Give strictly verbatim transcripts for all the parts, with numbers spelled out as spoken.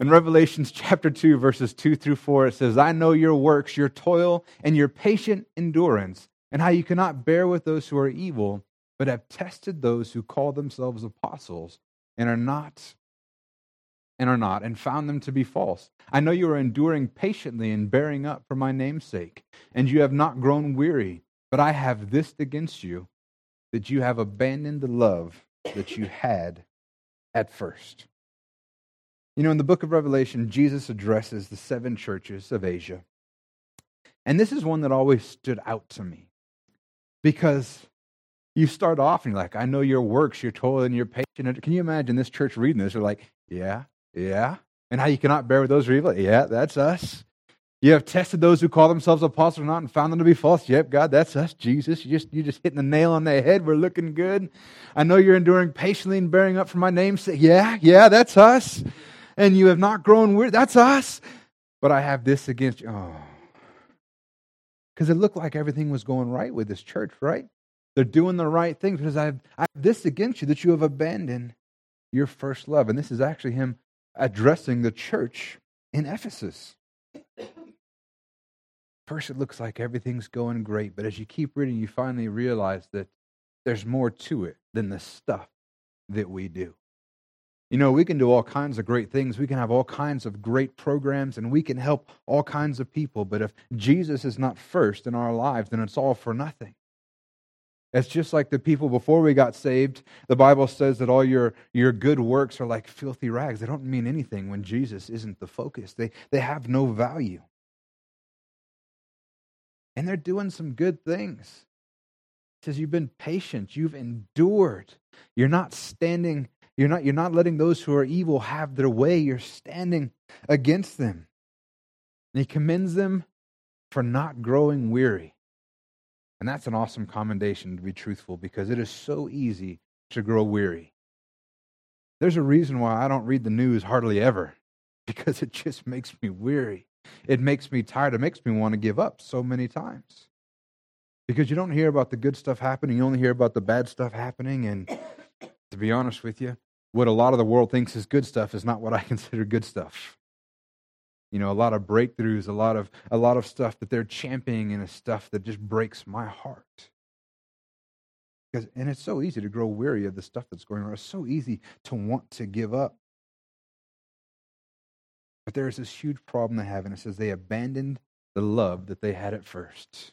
In Revelation chapter two, verses two through four, it says, I know your works, your toil, and your patient endurance, and how you cannot bear with those who are evil, but have tested those who call themselves apostles and are not, and are not, and found them to be false. I know you are enduring patiently and bearing up for my name's sake, and you have not grown weary, but I have this against you, that you have abandoned the love that you had at first. You know, in the book of Revelation, Jesus addresses the seven churches of Asia. And this is one that always stood out to me, because you start off and you're like, I know your works, your toil, and your patience. Can you imagine this church reading this? They're like, yeah, yeah. And how you cannot bear with those who are evil? Yeah, that's us. You have tested those who call themselves apostles or not and found them to be false. Yep, God, that's us, Jesus. You just, you're just hitting the nail on the head. We're looking good. I know you're enduring patiently and bearing up for my name's sake. Yeah, yeah, that's us. And you have not grown weary. That's us. But I have this against you. Oh. Because it looked like everything was going right with this church, right? They're doing the right things, because I have, I have this against you, that you have abandoned your first love. And this is actually him addressing the church in Ephesus. First, it looks like everything's going great, but as you keep reading, you finally realize that there's more to it than the stuff that we do. You know, we can do all kinds of great things. We can have all kinds of great programs, and we can help all kinds of people. But if Jesus is not first in our lives, then it's all for nothing. It's just like the people before we got saved. The Bible says that all your, your good works are like filthy rags. They don't mean anything when Jesus isn't the focus. They, they have no value. And they're doing some good things. It says you've been patient, you've endured. You're not standing, you're not, you're not letting those who are evil have their way. You're standing against them. And he commends them for not growing weary. And that's an awesome commendation, to be truthful, because it is so easy to grow weary. There's a reason why I don't read the news hardly ever, because it just makes me weary. It makes me tired. It makes me want to give up so many times. Because you don't hear about the good stuff happening. You only hear about the bad stuff happening. And to be honest with you, what a lot of the world thinks is good stuff is not what I consider good stuff. You know, a lot of breakthroughs, a lot of a lot of stuff that they're championing, and stuff that just breaks my heart. Because, and it's so easy to grow weary of the stuff that's going on. It's so easy to want to give up. But there is this huge problem they have, and it says they abandoned the love that they had at first.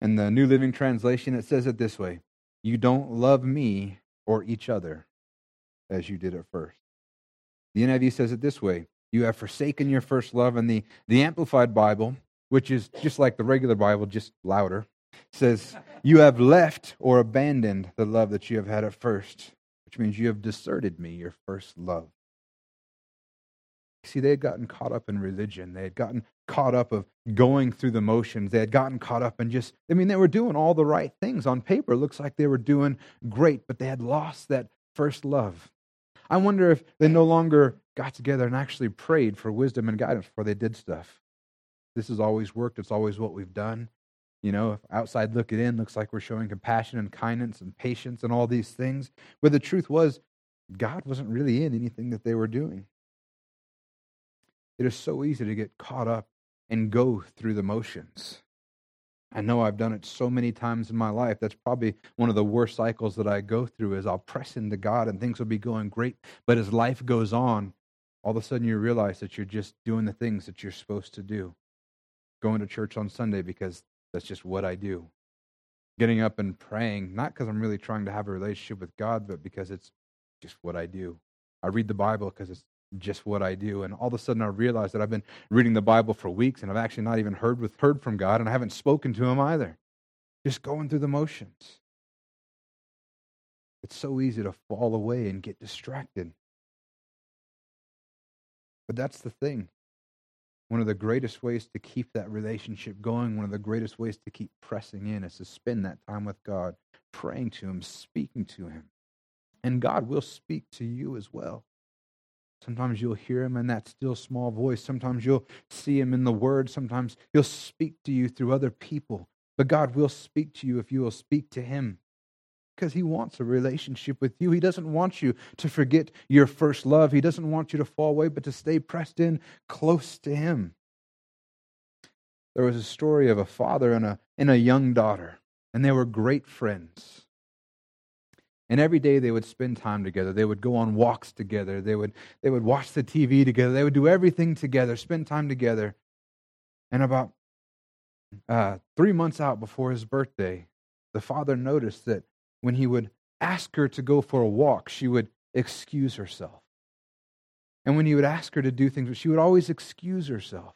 In the New Living Translation, it says it this way: you don't love me or each other as you did at first. The N I V says it this way: you have forsaken your first love. And the, the Amplified Bible, which is just like the regular Bible, just louder, says you have left or abandoned the love that you have had at first, which means you have deserted me, your first love. See, they had gotten caught up in religion. They had gotten caught up of going through the motions. They had gotten caught up in just, I mean, they were doing all the right things on paper. It looks like they were doing great, but they had lost that first love. I wonder if they no longer got together and actually prayed for wisdom and guidance before they did stuff. This has always worked. It's always what we've done. You know, outside looking in, looks like we're showing compassion and kindness and patience and all these things. But the truth was, God wasn't really in anything that they were doing. It is so easy to get caught up and go through the motions. I know I've done it so many times in my life. That's probably one of the worst cycles that I go through, is I'll press into God and things will be going great. But as life goes on, all of a sudden you realize that you're just doing the things that you're supposed to do. Going to church on Sunday because that's just what I do. Getting up and praying, not because I'm really trying to have a relationship with God, but because it's just what I do. I read the Bible because it's just what I do. And all of a sudden I realize that I've been reading the Bible for weeks and I've actually not even heard with heard from God, and I haven't spoken to him either. Just going through the motions. It's so easy to fall away and get distracted. But that's the thing. One of the greatest ways to keep that relationship going, one of the greatest ways to keep pressing in, is to spend that time with God, praying to him, speaking to him. And God will speak to you as well. Sometimes you'll hear him in that still small voice. Sometimes you'll see him in the word. Sometimes he'll speak to you through other people. But God will speak to you if you will speak to him. Because he wants a relationship with you. He doesn't want you to forget your first love. He doesn't want you to fall away, but to stay pressed in close to him. There was a story of a father and a, and a young daughter, and they were great friends. And every day they would spend time together. They would go on walks together. They would, they would watch the T V together. They would do everything together, spend time together. And about uh, three months out before his birthday, the father noticed that when he would ask her to go for a walk, she would excuse herself. And when he would ask her to do things, she would always excuse herself.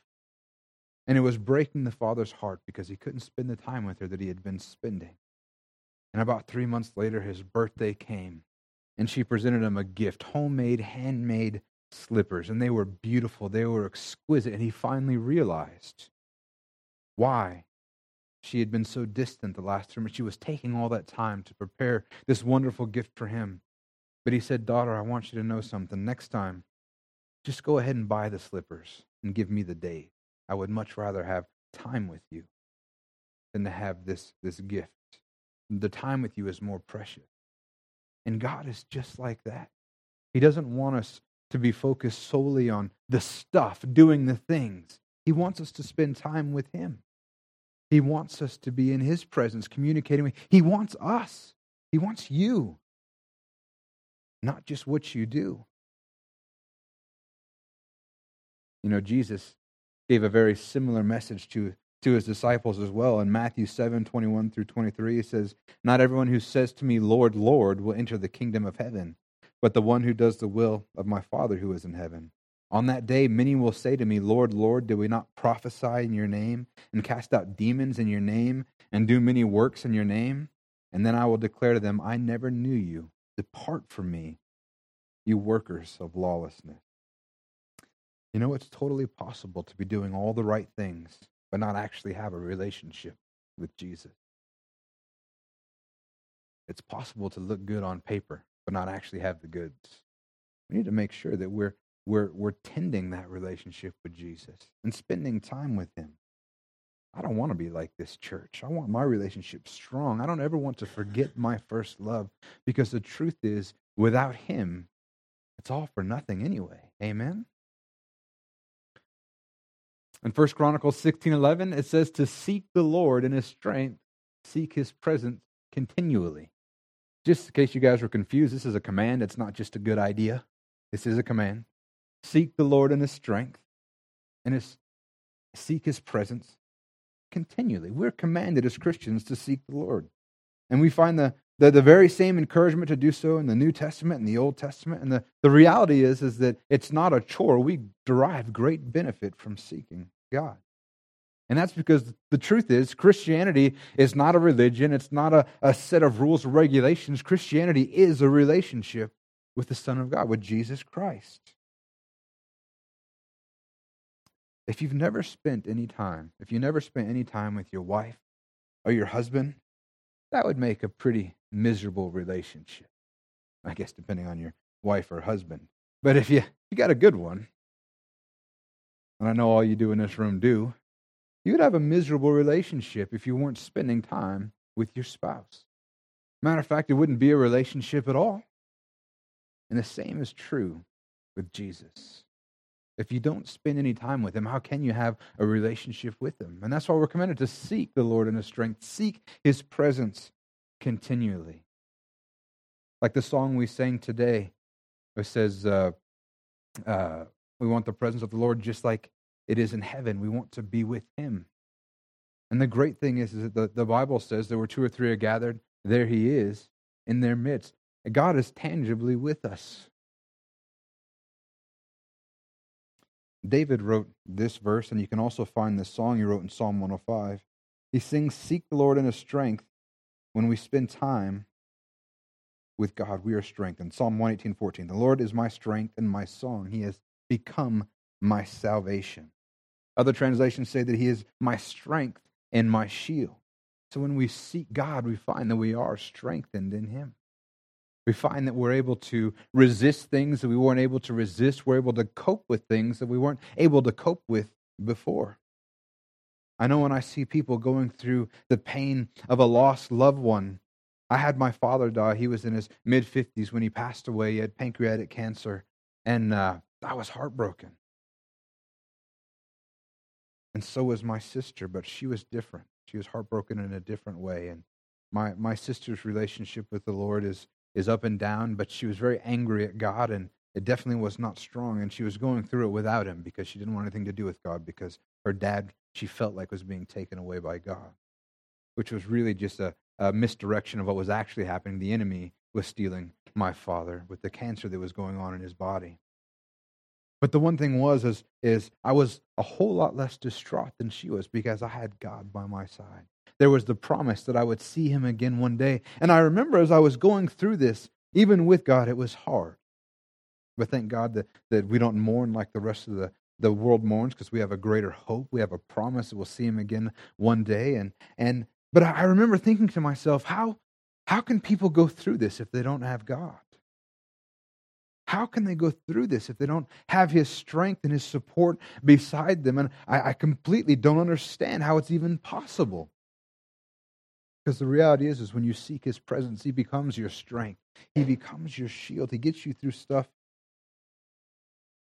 And it was breaking the father's heart because he couldn't spend the time with her that he had been spending. And about three months later, his birthday came, and she presented him a gift, homemade, handmade slippers. And they were beautiful. They were exquisite. And he finally realized why she had been so distant the last three months. She was taking all that time to prepare this wonderful gift for him. But he said, "Daughter, I want you to know something. Next time, just go ahead and buy the slippers and give me the date. I would much rather have time with you than to have this, this gift. The time with you is more precious." And God is just like that. He doesn't want us to be focused solely on the stuff, doing the things. He wants us to spend time with him. He wants us to be in his presence, communicating with him. He wants us. He wants you. Not just what you do. You know, Jesus gave a very similar message to, to his disciples as well. In Matthew seven, twenty-one through twenty-three, he says, "Not everyone who says to me, 'Lord, Lord,' will enter the kingdom of heaven, but the one who does the will of my Father who is in heaven. On that day, many will say to me, 'Lord, Lord, did we not prophesy in your name and cast out demons in your name and do many works in your name?' And then I will declare to them, 'I never knew you. Depart from me, you workers of lawlessness.'" You know, it's totally possible to be doing all the right things, but not actually have a relationship with Jesus. It's possible to look good on paper, but not actually have the goods. We need to make sure that we're We're, we're tending that relationship with Jesus and spending time with him. I don't want to be like this church. I want my relationship strong. I don't ever want to forget my first love, because the truth is, without him, it's all for nothing anyway. Amen? In First Chronicles sixteen eleven, it says to seek the Lord in his strength, seek his presence continually. Just in case you guys were confused, this is a command. It's not just a good idea. This is a command. Seek the Lord in his strength, and his, seek his presence continually. We're commanded as Christians to seek the Lord. And we find the, the, the very same encouragement to do so in the New Testament and the Old Testament. And the, the reality is, is that it's not a chore. We derive great benefit from seeking God. And that's because the truth is, Christianity is not a religion. It's not a, a set of rules or regulations. Christianity is a relationship with the Son of God, with Jesus Christ. If you've never spent any time, if you never spent any time with your wife or your husband, that would make a pretty miserable relationship. I guess depending on your wife or husband. But if you, you got a good one, and I know all you do in this room do, you would have a miserable relationship if you weren't spending time with your spouse. Matter of fact, it wouldn't be a relationship at all. And the same is true with Jesus. If you don't spend any time with him, how can you have a relationship with him? And that's why we're commanded to seek the Lord in his strength, seek his presence continually. Like the song we sang today, it says, uh, uh, we want the presence of the Lord just like it is in heaven. We want to be with him. And the great thing is, is that the, the Bible says there were two or three are gathered, there he is in their midst. God is tangibly with us. David wrote this verse, and you can also find this song he wrote in Psalm one oh five. He sings, "Seek the Lord in his strength." When we spend time with God, we are strengthened. Psalm one eighteen, fourteen, "The Lord is my strength and my song. He has become my salvation." Other translations say that he is my strength and my shield. So when we seek God, we find that we are strengthened in him. We find that we're able to resist things that we weren't able to resist. We're able to cope with things that we weren't able to cope with before. I know when I see people going through the pain of a lost loved one, I had my father die. He was in his mid fifties when he passed away. He had pancreatic cancer, and uh, I was heartbroken. And so was my sister, but she was different. She was heartbroken in a different way. And my my sister's relationship with the Lord is is up and down, but she was very angry at God, and it definitely was not strong, and she was going through it without him because she didn't want anything to do with God, because her dad, she felt like, was being taken away by God, which was really just a, a misdirection of what was actually happening. The enemy was stealing my father with the cancer that was going on in his body. But the one thing was is, is I was a whole lot less distraught than she was, because I had God by my side. There was the promise that I would see him again one day. And I remember as I was going through this, even with God, it was hard. But thank God that, that we don't mourn like the rest of the, the world mourns, because we have a greater hope. We have a promise that we'll see him again one day. And and but I remember thinking to myself, how how can people go through this if they don't have God? How can they go through this if they don't have his strength and his support beside them? And I, I completely don't understand how it's even possible. Because the reality is, is when you seek his presence, he becomes your strength. He becomes your shield. He gets you through stuff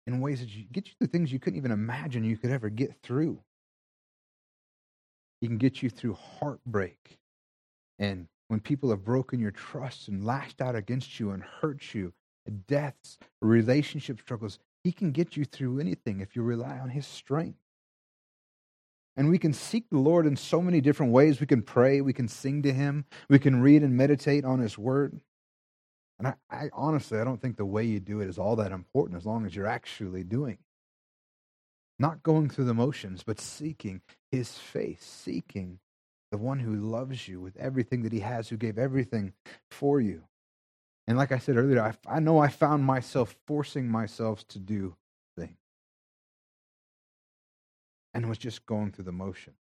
in ways that you get you through things you couldn't even imagine you could ever get through. He can get you through heartbreak. And when people have broken your trust and lashed out against you and hurt you, deaths, relationship struggles, he can get you through anything if you rely on his strength. And we can seek the Lord in so many different ways. We can pray, we can sing to him, we can read and meditate on his word. And I, I honestly, I don't think the way you do it is all that important, as long as you're actually doing it. Not going through the motions, but seeking his face, seeking the one who loves you with everything that he has, who gave everything for you. And like I said earlier, I, I know I found myself forcing myself to do things, and was just going through the motions.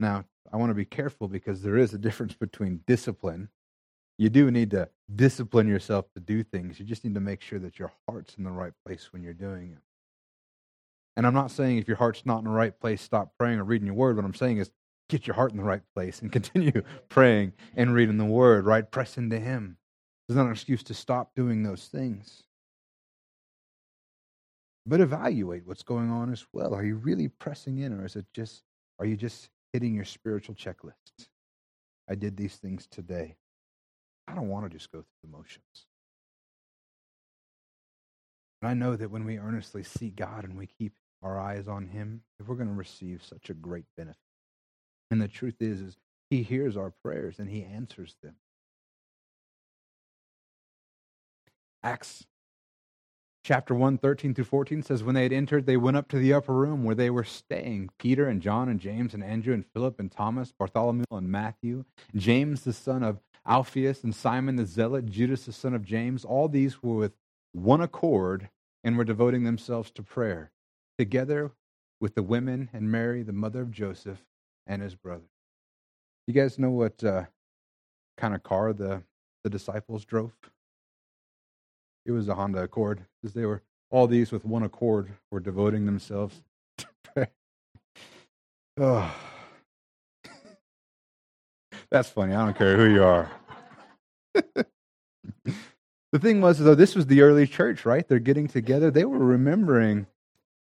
Now, I want to be careful, because there is a difference between discipline. You do need to discipline yourself to do things. You just need to make sure that your heart's in the right place when you're doing it. And I'm not saying if your heart's not in the right place, stop praying or reading your word. What I'm saying is get your heart in the right place and continue praying and reading the word, right? Press into him. There's not an excuse to stop doing those things. But evaluate what's going on as well. Are you really pressing in, or is it just, are you just hitting your spiritual checklist? I did these things today. I don't want to just go through the motions. And I know that when we earnestly seek God and we keep our eyes on him, we're going to receive such a great benefit. And the truth is, is he hears our prayers and he answers them. Acts Chapter one, thirteen through fourteen says, when they had entered, they went up to the upper room where they were staying. Peter and John and James and Andrew and Philip and Thomas, Bartholomew and Matthew, James the son of Alphaeus and Simon the Zealot, Judas the son of James, all these were with one accord and were devoting themselves to prayer, together with the women and Mary, the mother of Joseph, and his brother. You guys know what uh, kind of car the, the disciples drove? It was a Honda Accord, because they were, all these with one accord were devoting themselves to prayer. Oh. That's funny. I don't care who you are. The thing was, though, this was the early church, right? They're getting together. They were remembering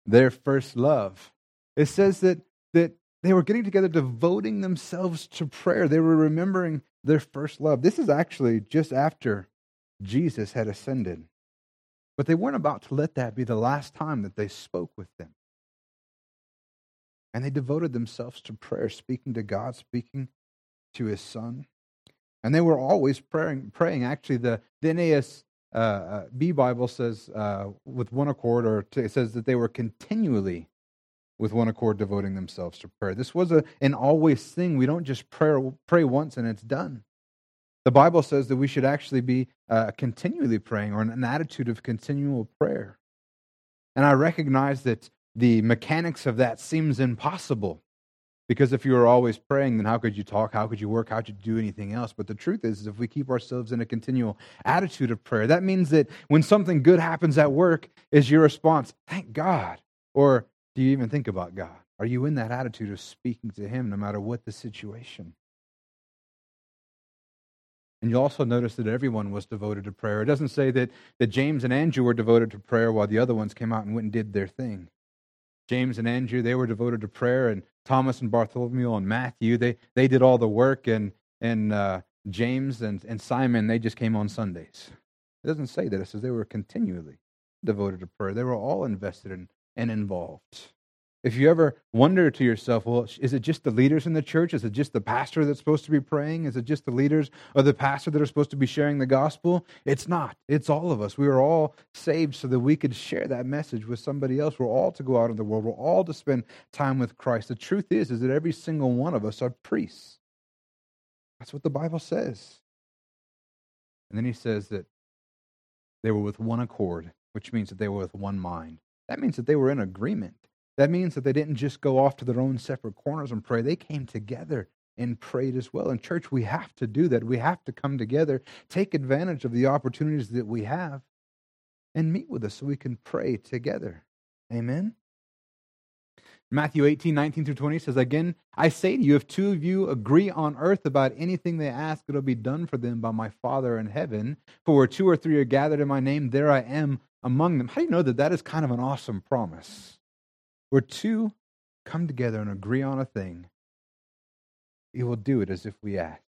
their first love. It says that that they were getting together, devoting themselves to prayer. They were remembering their first love. This is actually just after Jesus had ascended. But they weren't about to let that be the last time that they spoke with them. And they devoted themselves to prayer, speaking to God, speaking to his son. And they were always praying. praying. Actually, the, the N A S B uh, Bible says uh, with one accord, or t- it says that they were continually with one accord devoting themselves to prayer. This was a, an always thing. We don't just pray, pray once and it's done. The Bible says that we should actually be uh, continually praying, or in an attitude of continual prayer. And I recognize that the mechanics of that seems impossible, because if you were always praying, then how could you talk? How could you work? How could you do anything else? But the truth is, is if we keep ourselves in a continual attitude of prayer, that means that when something good happens at work, is your response, thank God? Or do you even think about God? Are you in that attitude of speaking to him no matter what the situation? And you also notice that everyone was devoted to prayer. It doesn't say that, that James and Andrew were devoted to prayer while the other ones came out and went and did their thing. James and Andrew, they were devoted to prayer, and Thomas and Bartholomew and Matthew, they, they did all the work, and and uh, James and, and Simon, they just came on Sundays. It doesn't say that. It says they were continually devoted to prayer. They were all invested in and involved. If you ever wonder to yourself, well, is it just the leaders in the church? Is it just the pastor that's supposed to be praying? Is it just the leaders or the pastor that are supposed to be sharing the gospel? It's not. It's all of us. We are all saved so that we could share that message with somebody else. We're all to go out in the world. We're all to spend time with Christ. The truth is, is that every single one of us are priests. That's what the Bible says. And then he says that they were with one accord, which means that they were with one mind. That means that they were in agreement. That means that they didn't just go off to their own separate corners and pray. They came together and prayed as well. In church, we have to do that. We have to come together, take advantage of the opportunities that we have, and meet with us so we can pray together. Amen? Matthew eighteen, nineteen through twenty says, "Again, I say to you, if two of you agree on earth about anything they ask, it'll be done for them by my Father in heaven. For where two or three are gathered in my name, there I am among them." How do you know that that is kind of an awesome promise? Where two come together and agree on a thing, he will do it as if we ask.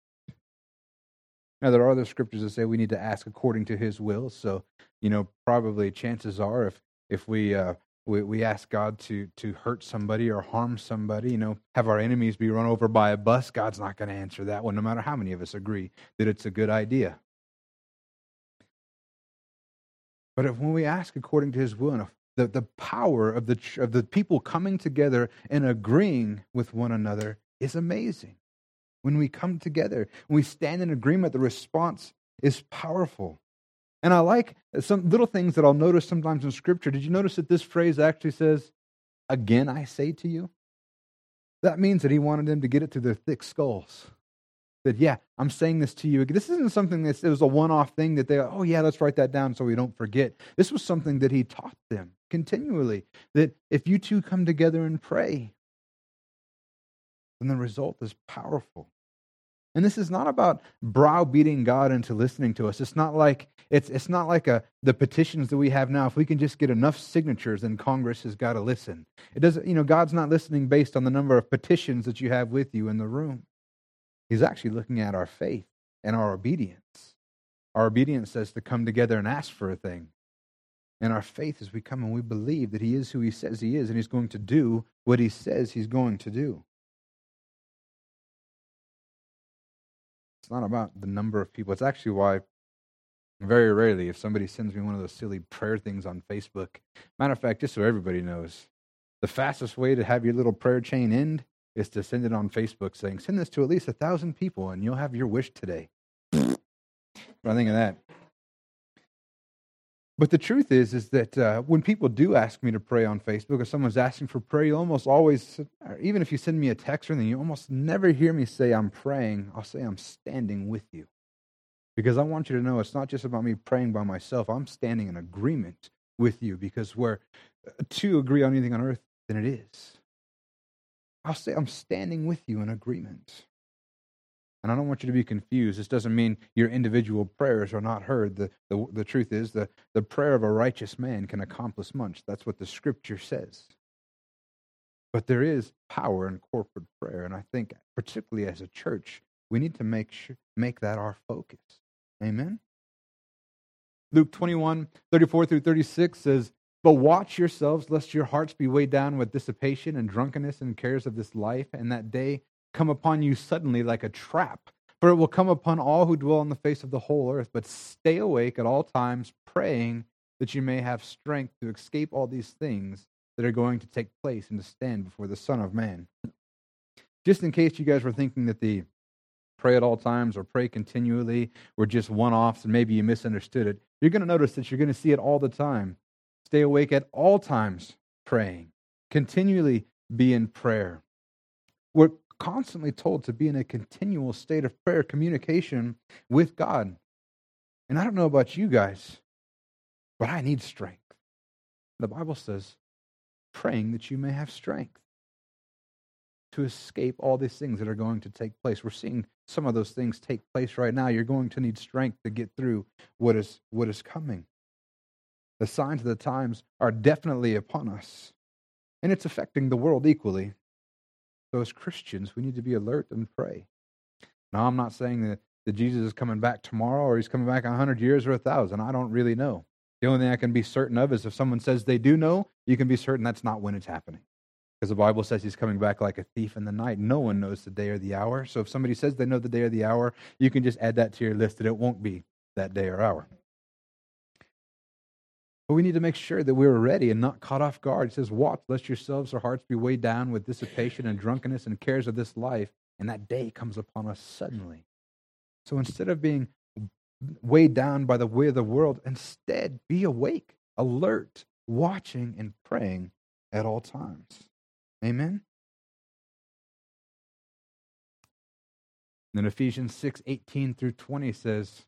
Now, there are other scriptures that say we need to ask according to his will. So, you know, probably chances are if if we uh, we, we ask God to to hurt somebody or harm somebody, you know, have our enemies be run over by a bus, God's not going to answer that one, no matter how many of us agree that it's a good idea. But if when we ask according to his will, and if The, the power of the of the people coming together and agreeing with one another is amazing. When we come together, when we stand in agreement, the response is powerful. And I like some little things that I'll notice sometimes in Scripture. Did you notice that this phrase actually says, "Again I say to you"? That means that he wanted them to get it through their thick skulls. That, yeah, I'm saying this to you. This isn't something that it was a one-off thing that they, oh yeah, let's write that down so we don't forget. This was something that he taught them continually, that if you two come together and pray, then the result is powerful. And this is not about browbeating God into listening to us. It's not like it's it's not like a, the petitions that we have now. If we can just get enough signatures, then Congress has got to listen. It doesn't, you know, God's not listening based on the number of petitions that you have with you in the room. He's actually looking at our faith and our obedience. Our obedience says to come together and ask for a thing. And our faith is we come and we believe that he is who he says he is, and he's going to do what he says he's going to do. It's not about the number of people. It's actually why very rarely if somebody sends me one of those silly prayer things on Facebook, matter of fact, just so everybody knows, the fastest way to have your little prayer chain end is to send it on Facebook saying, send this to at least a thousand people and you'll have your wish today. What do I think of that? But the truth is, is that uh, when people do ask me to pray on Facebook, or someone's asking for prayer, you almost always, or even if you send me a text or anything, you almost never hear me say I'm praying. I'll say I'm standing with you. Because I want you to know it's not just about me praying by myself. I'm standing in agreement with you, because where two agree on anything on earth, then it is. I'll say I'm standing with you in agreement. And I don't want you to be confused. This doesn't mean your individual prayers are not heard. The, the, the truth is the, the prayer of a righteous man can accomplish much. That's what the Scripture says. But there is power in corporate prayer. And I think particularly as a church, we need to make sure, make that our focus. Amen? Luke twenty-one, thirty-four through thirty-six says, "But watch yourselves, lest your hearts be weighed down with dissipation and drunkenness and cares of this life, and that day come upon you suddenly like a trap. For it will come upon all who dwell on the face of the whole earth. But stay awake at all times, praying that you may have strength to escape all these things that are going to take place and to stand before the Son of Man." Just in case you guys were thinking that the pray at all times or pray continually were just one-offs and maybe you misunderstood it, you're going to notice that you're going to see it all the time. Stay awake at all times praying. Continually be in prayer. We're constantly told to be in a continual state of prayer, communication with God. And I don't know about you guys, but I need strength. The Bible says, praying that you may have strength. to escape all these things that are going to take place. We're seeing some of those things take place right now. You're going to need strength to get through what is what is coming. The signs of the times are definitely upon us, and it's affecting the world equally. So as Christians, we need to be alert and pray. Now, I'm not saying that, that Jesus is coming back tomorrow or he's coming back a hundred years or a thousand. I don't really know. The only thing I can be certain of is if someone says they do know, you can be certain that's not when it's happening. Because the Bible says he's coming back like a thief in the night. No one knows the day or the hour. So if somebody says they know the day or the hour, you can just add that to your list that it won't be that day or hour. But we need to make sure that we're ready and not caught off guard. It says, watch, lest yourselves or hearts be weighed down with dissipation and drunkenness and cares of this life. And that day comes upon us suddenly. So instead of being weighed down by the way of the world, instead be awake, alert, watching, and praying at all times. Amen. And then Ephesians six eighteen through twenty says,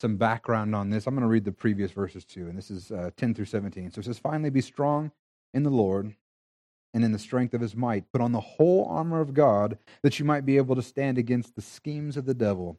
some background on this, I'm going to read the previous verses too, and this is uh, ten through seventeen. So it says, finally be strong in the Lord and in the strength of his might. Put on the whole armor of God, that you might be able to stand against the schemes of the devil.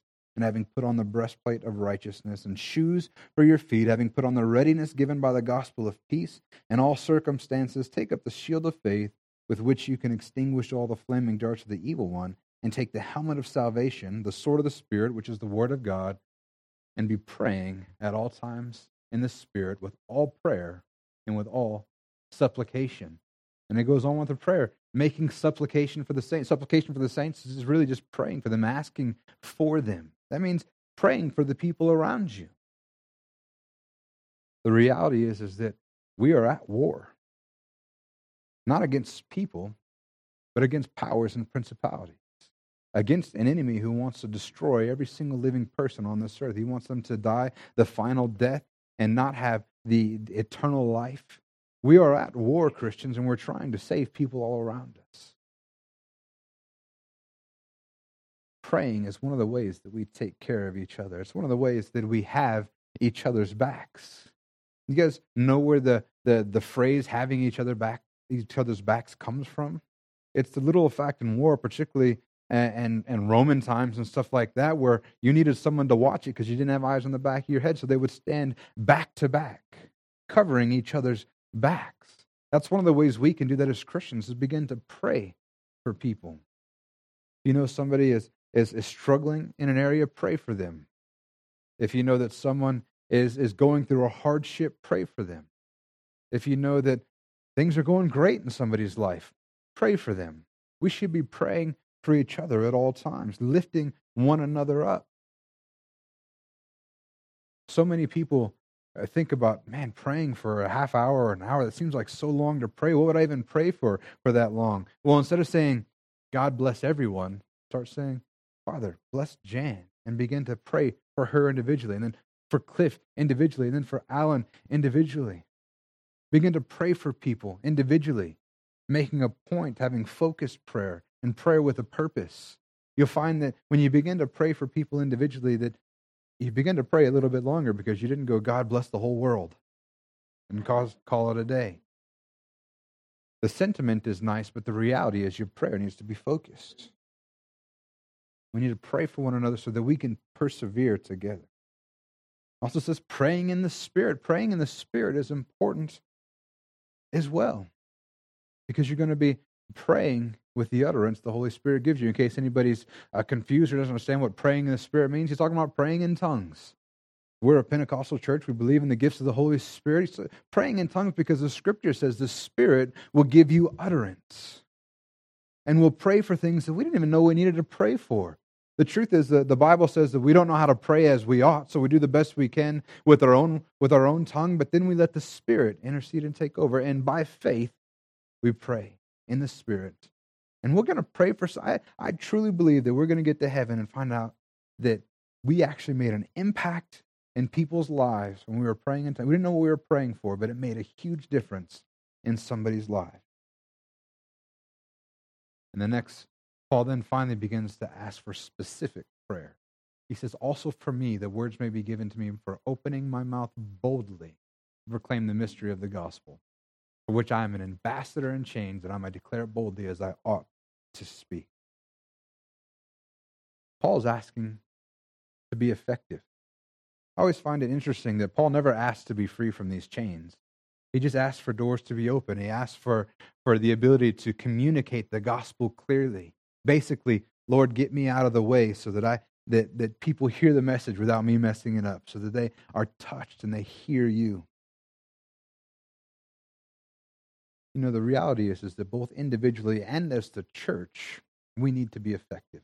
and having put on the breastplate of righteousness, and shoes for your feet, having put on the readiness given by the gospel of peace, in all circumstances take up the shield of faith, with which you can extinguish all the flaming darts of the evil one, and take the helmet of salvation, the sword of the Spirit, which is the word of God, and be praying at all times in the Spirit with all prayer and with all supplication. And it goes on with the prayer, making supplication for the saints. Supplication for the saints is really just praying for them, asking for them. That means praying for the people around you. The reality is, is that we are at war. Not against people, but against powers and principalities. Against an enemy who wants to destroy every single living person on this earth. He wants them to die the final death and not have the eternal life. We are at war, Christians, and we're trying to save people all around us. Praying is one of the ways that we take care of each other. It's one of the ways that we have each other's backs. You guys know where the, the, the phrase having each other back, each other's backs comes from? It's the literal fact in war, particularly and, and, and Roman times and stuff like that, where you needed someone to watch it because you didn't have eyes on the back of your head, so they would stand back to back, covering each other's backs. That's one of the ways we can do that as Christians, is begin to pray for people. If you know somebody is Is, is struggling in an area, pray for them. If you know that someone is, is going through a hardship, pray for them. If you know that things are going great in somebody's life, pray for them. We should be praying for each other at all times, lifting one another up. So many people think about, man, praying for a half hour or an hour, that seems like so long to pray. What would I even pray for for that long? Well, instead of saying, God bless everyone, start saying, Father, bless Jan, and begin to pray for her individually, and then for Cliff individually, and then for Alan individually. Begin to pray for people individually, making a point, having focused prayer and prayer with a purpose. You'll find that when you begin to pray for people individually, that you begin to pray a little bit longer because you didn't go, God bless the whole world, and cause, call it a day. The sentiment is nice, but the reality is your prayer needs to be focused. We need to pray for one another so that we can persevere together. Also says praying in the Spirit. Praying in the Spirit is important as well, because you're going to be praying with the utterance the Holy Spirit gives you. In case anybody's uh, confused or doesn't understand what praying in the Spirit means, he's talking about praying in tongues. We're a Pentecostal church. We believe in the gifts of the Holy Spirit. So praying in tongues, because the Scripture says the Spirit will give you utterance. And we'll pray for things that we didn't even know we needed to pray for. The truth is that the Bible says that we don't know how to pray as we ought, so we do the best we can with our own, with our own tongue, but then we let the Spirit intercede and take over. And by faith, we pray in the Spirit. And we're going to pray for... I, I truly believe that we're going to get to heaven and find out that we actually made an impact in people's lives when we were praying in tongues. We didn't know what we were praying for, but it made a huge difference in somebody's life. And the next, Paul then finally begins to ask for specific prayer. He says, also for me, the words may be given to me for opening my mouth boldly to proclaim the mystery of the gospel, for which I am an ambassador in chains, that I might declare it boldly as I ought to speak. Paul's asking to be effective. I always find it interesting that Paul never asked to be free from these chains. He just asked for doors to be open. He asked for, for the ability to communicate the gospel clearly. Basically, Lord, get me out of the way so that I that, that people hear the message without me messing it up, so that they are touched and they hear you. You know, the reality is, is that both individually and as the church, we need to be effective.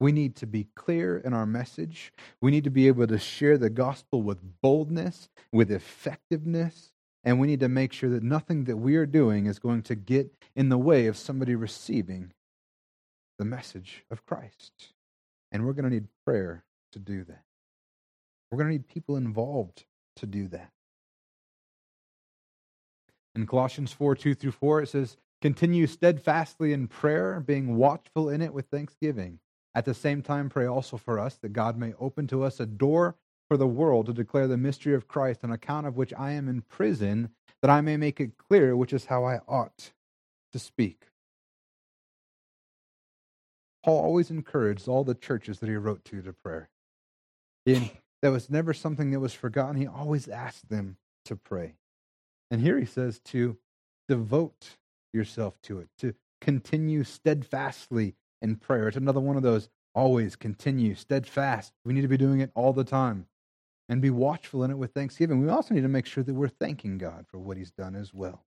We need to be clear in our message. We need to be able to share the gospel with boldness, with effectiveness. And we need to make sure that nothing that we are doing is going to get in the way of somebody receiving the message of Christ. And we're going to need prayer to do that. We're going to need people involved to do that. In Colossians four, two through four, it says, continue steadfastly in prayer, being watchful in it with thanksgiving. At the same time, pray also for us, that God may open to us a door for the world to declare the mystery of Christ, on account of which I am in prison, that I may make it clear which is how I ought to speak. Paul always encouraged all the churches that he wrote to to prayer. He, that was never something that was forgotten. He always asked them to pray. And here he says to devote yourself to it, to continue steadfastly in prayer. It's another one of those always continue steadfast. We need to be doing it all the time. And be watchful in it with thanksgiving. We also need to make sure that we're thanking God for what he's done as well.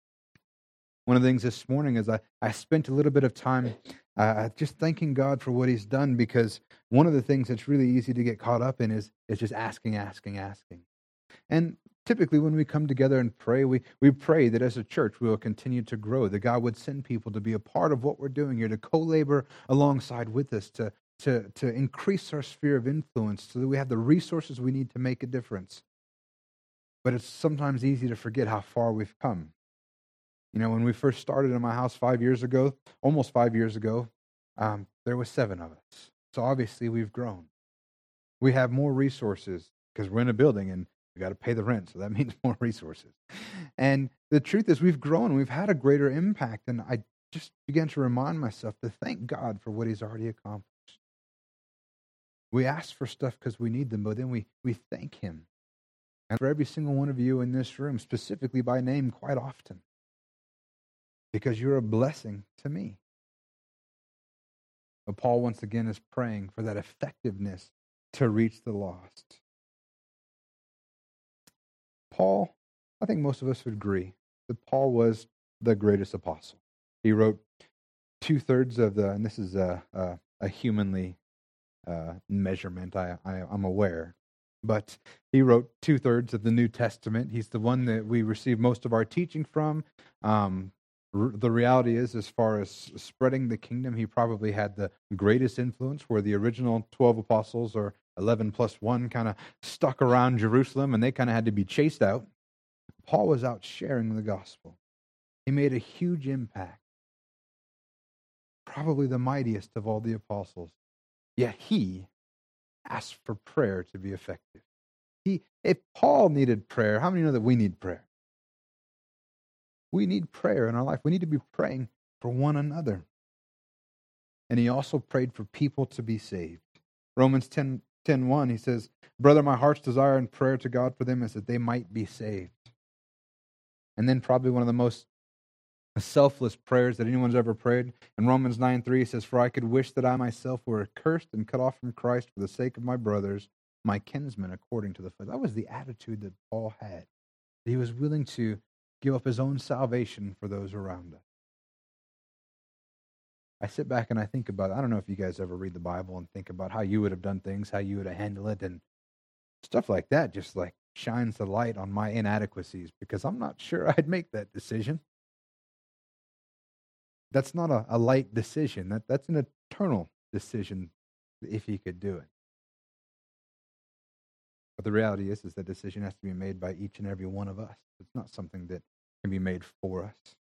One of the things this morning is I, I spent a little bit of time uh, just thanking God for what he's done, because one of the things that's really easy to get caught up in is, is just asking, asking, asking. And typically when we come together and pray, we, we pray that as a church we will continue to grow, that God would send people to be a part of what we're doing here, to co-labor alongside with us, to To, to increase our sphere of influence so that we have the resources we need to make a difference. But it's sometimes easy to forget how far we've come. You know, when we first started in my house five years ago, almost five years ago, um, there was seven of us. So obviously we've grown. We have more resources because we're in a building and we got to pay the rent, so that means more resources. And the truth is we've grown. We've had a greater impact, and I just began to remind myself to thank God for what he's already accomplished. We ask for stuff because we need them, but then we, we thank him. And for every single one of you in this room, specifically by name quite often, because you're a blessing to me. But Paul once again is praying for that effectiveness to reach the lost. Paul, I think most of us would agree that Paul was the greatest apostle. He wrote two-thirds of the, and this is a, a, a humanly Uh, measurement, I, I, I'm aware. But he wrote two-thirds of the New Testament. He's the one that we receive most of our teaching from. Um, r- the reality is, as far as spreading the kingdom, he probably had the greatest influence, where the original twelve apostles, or eleven plus one, kind of stuck around Jerusalem, and they kind of had to be chased out. Paul was out sharing the gospel. He made a huge impact. Probably the mightiest of all the apostles. Yet he asked for prayer to be effective. He, if Paul needed prayer, how many know that we need prayer? We need prayer in our life. We need to be praying for one another. And he also prayed for people to be saved. Romans ten, ten, one, he says, brother, my heart's desire and prayer to God for them is that they might be saved. And then probably one of the most selfless prayers that anyone's ever prayed. In Romans nine three, it says, for I could wish that I myself were accursed and cut off from Christ for the sake of my brothers, my kinsman according to the flesh. That was the attitude that Paul had. He was willing to give up his own salvation for those around us. I sit back and I think about it. I don't know if you guys ever read the Bible and think about how you would have done things, how you would have handled it, and stuff like that just like shines the light on my inadequacies, because I'm not sure I'd make that decision. That's not a, a light decision. That, that's an eternal decision if he could do it. But the reality is, is that decision has to be made by each and every one of us. It's not something that can be made for us.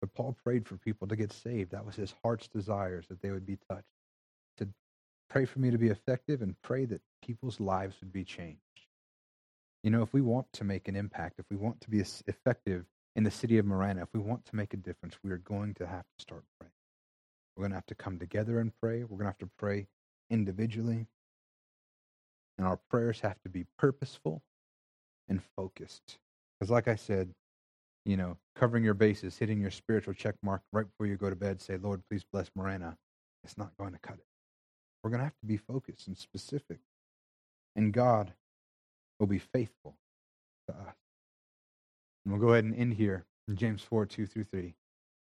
But Paul prayed for people to get saved. That was his heart's desires, that they would be touched. He said, pray for me to be effective and pray that people's lives would be changed. You know, if we want to make an impact, if we want to be effective in the city of Marana, if we want to make a difference, we are going to have to start praying. We're going to have to come together and pray. We're going to have to pray individually. And our prayers have to be purposeful and focused. Because like I said, you know, covering your bases, hitting your spiritual check mark right before you go to bed, say, Lord, please bless Marana. It's not going to cut it. We're going to have to be focused and specific. And God will be faithful to us. And we'll go ahead and end here in James four, two through three.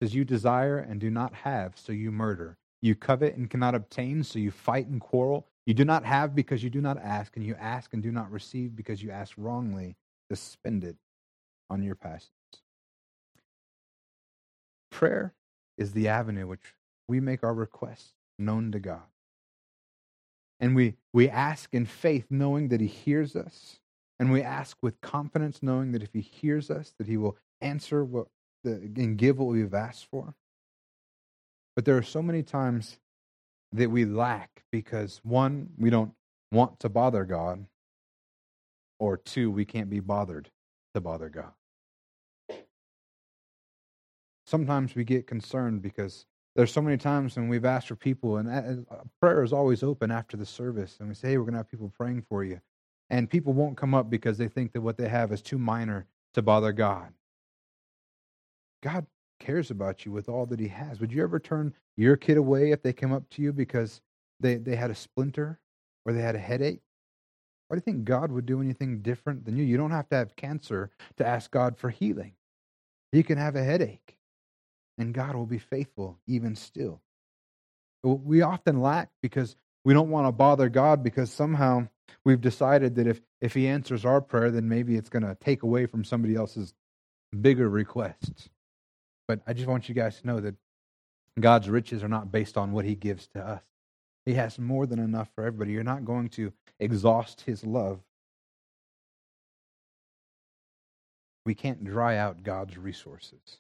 It says, you desire and do not have, so you murder. You covet and cannot obtain, so you fight and quarrel. You do not have because you do not ask, and you ask and do not receive because you ask wrongly to spend it on your passions. Prayer is the avenue which we make our requests known to God. And we, we ask in faith, knowing that he hears us. And we ask with confidence, knowing that if he hears us, that he will answer what the, and give what we've asked for. But there are so many times that we lack because, one, we don't want to bother God, or two, we can't be bothered to bother God. Sometimes we get concerned because there's so many times when we've asked for people, and prayer is always open after the service, and we say, hey, we're going to have people praying for you. And people won't come up because they think that what they have is too minor to bother God. God cares about you with all that he has. Would you ever turn your kid away if they came up to you because they, they had a splinter or they had a headache? Why do you think God would do anything different than you? You don't have to have cancer to ask God for healing. You can have a headache, and God will be faithful even still. We often lack because we don't want to bother God, because somehow we've decided that if, if he answers our prayer, then maybe it's going to take away from somebody else's bigger request. But I just want you guys to know that God's riches are not based on what he gives to us. He has more than enough for everybody. You're not going to exhaust his love. We can't dry out God's resources.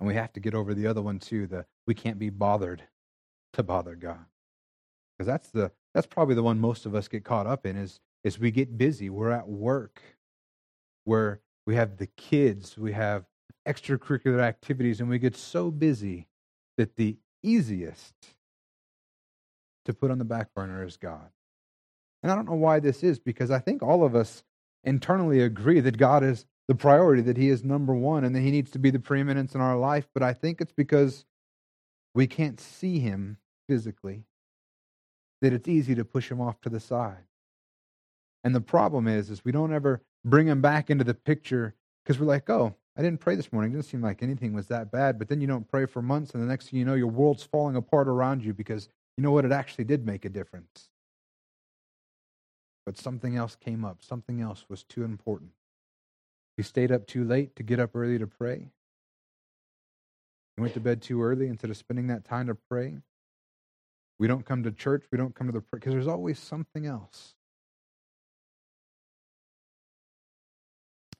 And we have to get over the other one too, the we can't be bothered to bother God. Because that's the That's probably the one most of us get caught up in, is, is we get busy. We're at work, where we have the kids, we have extracurricular activities, and we get so busy that the easiest to put on the back burner is God. And I don't know why this is, because I think all of us internally agree that God is the priority, that he is number one, and that he needs to be the preeminence in our life. But I think it's because we can't see him physically, that it's easy to push him off to the side. And the problem is, is we don't ever bring him back into the picture, because we're like, oh, I didn't pray this morning. It didn't seem like anything was that bad. But then you don't pray for months, and the next thing you know, your world's falling apart around you, because you know what? It actually did make a difference. But something else came up. Something else was too important. You stayed up too late to get up early to pray. You went to bed too early instead of spending that time to pray. We don't come to church. We don't come to the prayer, because there's always something else.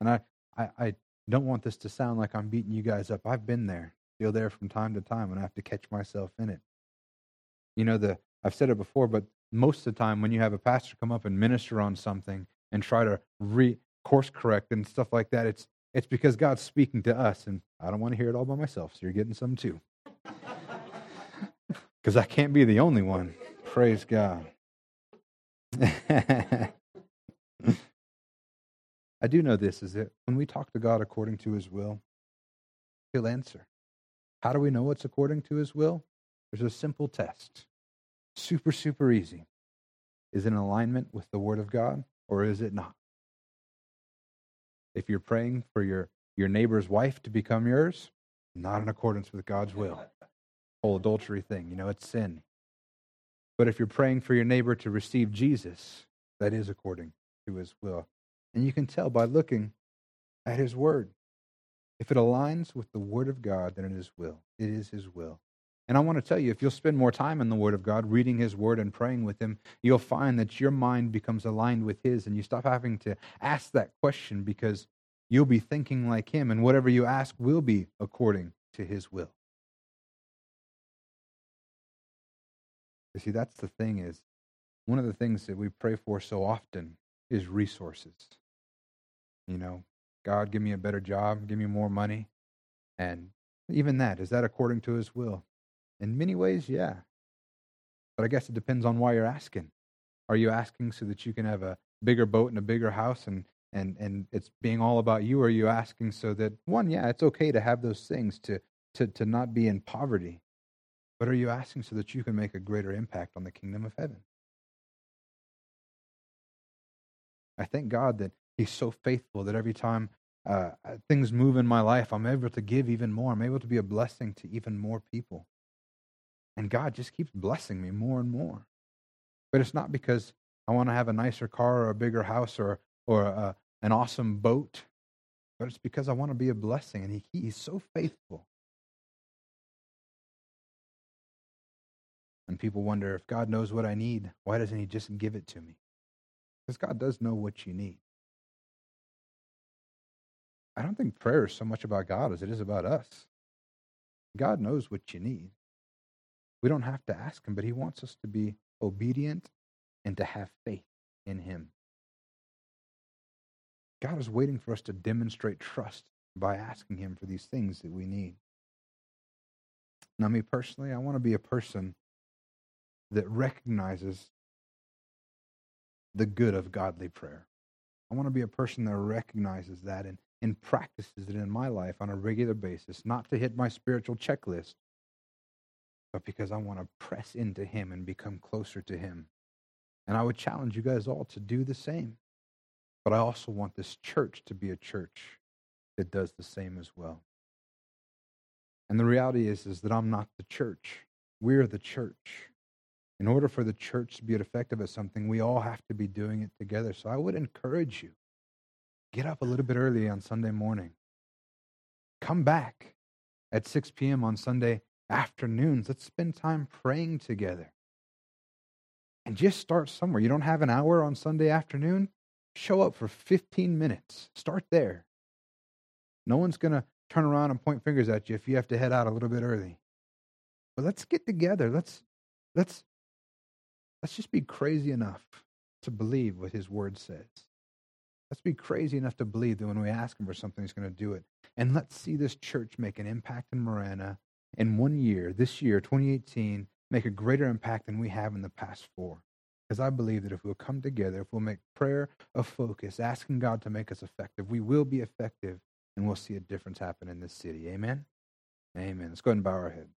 And I, I, I don't want this to sound like I'm beating you guys up. I've been there, still there from time to time, and I have to catch myself in it. You know, the I've said it before, but most of the time when you have a pastor come up and minister on something and try to re course correct and stuff like that, it's it's because God's speaking to us, and I don't want to hear it all by myself. So you're getting some too. Because I can't be the only one. Praise God. I do know this, is that when we talk to God according to his will, he'll answer. How do we know it's according to his will? There's a simple test. super, super easy. Is it in alignment with the Word of God, or is it not? If you're praying for your, your neighbor's wife to become yours, not in accordance with God's will. Whole adultery thing, you know, it's sin. But if you're praying for your neighbor to receive Jesus, that is according to his will. And you can tell by looking at his word. If it aligns with the Word of God, then it is will. It is his will. And I want to tell you, if you'll spend more time in the Word of God, reading his word and praying with him, you'll find that your mind becomes aligned with his, and you stop having to ask that question because you'll be thinking like him, and whatever you ask will be according to his will. You see, that's the thing is, one of the things that we pray for so often is resources. You know, God, give me a better job, give me more money. And even that, is that according to his will? In many ways, yeah. But I guess it depends on why you're asking. Are you asking so that you can have a bigger boat and a bigger house and and and it's being all about you? Or are you asking so that, one, yeah, it's okay to have those things, to to to not be in poverty. But are you asking so that you can make a greater impact on the kingdom of heaven? I thank God that he's so faithful that every time uh, things move in my life, I'm able to give even more. I'm able to be a blessing to even more people. And God just keeps blessing me more and more. But it's not because I want to have a nicer car or a bigger house or or a, an awesome boat, but it's because I want to be a blessing. And he, he's so faithful. And people wonder, if God knows what I need, why doesn't he just give it to me? Because God does know what you need. I don't think prayer is so much about God as it is about us. God knows what you need. We don't have to ask him, but he wants us to be obedient and to have faith in him. God is waiting for us to demonstrate trust by asking him for these things that we need. Now, me personally, I want to be a person that recognizes the good of godly prayer. I want to be a person that recognizes that and, and practices it in my life on a regular basis, not to hit my spiritual checklist, but because I want to press into him and become closer to him. And I would challenge you guys all to do the same. But I also want this church to be a church that does the same as well. And the reality is, is that I'm not the church. We're the church. In order for the church to be effective at something, we all have to be doing it together. So I would encourage you, get up a little bit early on Sunday morning. Come back at six p.m. on Sunday afternoons. Let's spend time praying together. And just start somewhere. You don't have an hour on Sunday afternoon? Show up for fifteen minutes. Start there. No one's going to turn around and point fingers at you if you have to head out a little bit early. But let's get together. Let's let's Let's just be crazy enough to believe what his word says. Let's be crazy enough to believe that when we ask him for something, he's going to do it. And let's see this church make an impact in Marana in one year, this year, twenty eighteen, make a greater impact than we have in the past four. Because I believe that if we'll come together, if we'll make prayer a focus, asking God to make us effective, we will be effective and we'll see a difference happen in this city. Amen? Amen. Let's go ahead and bow our heads.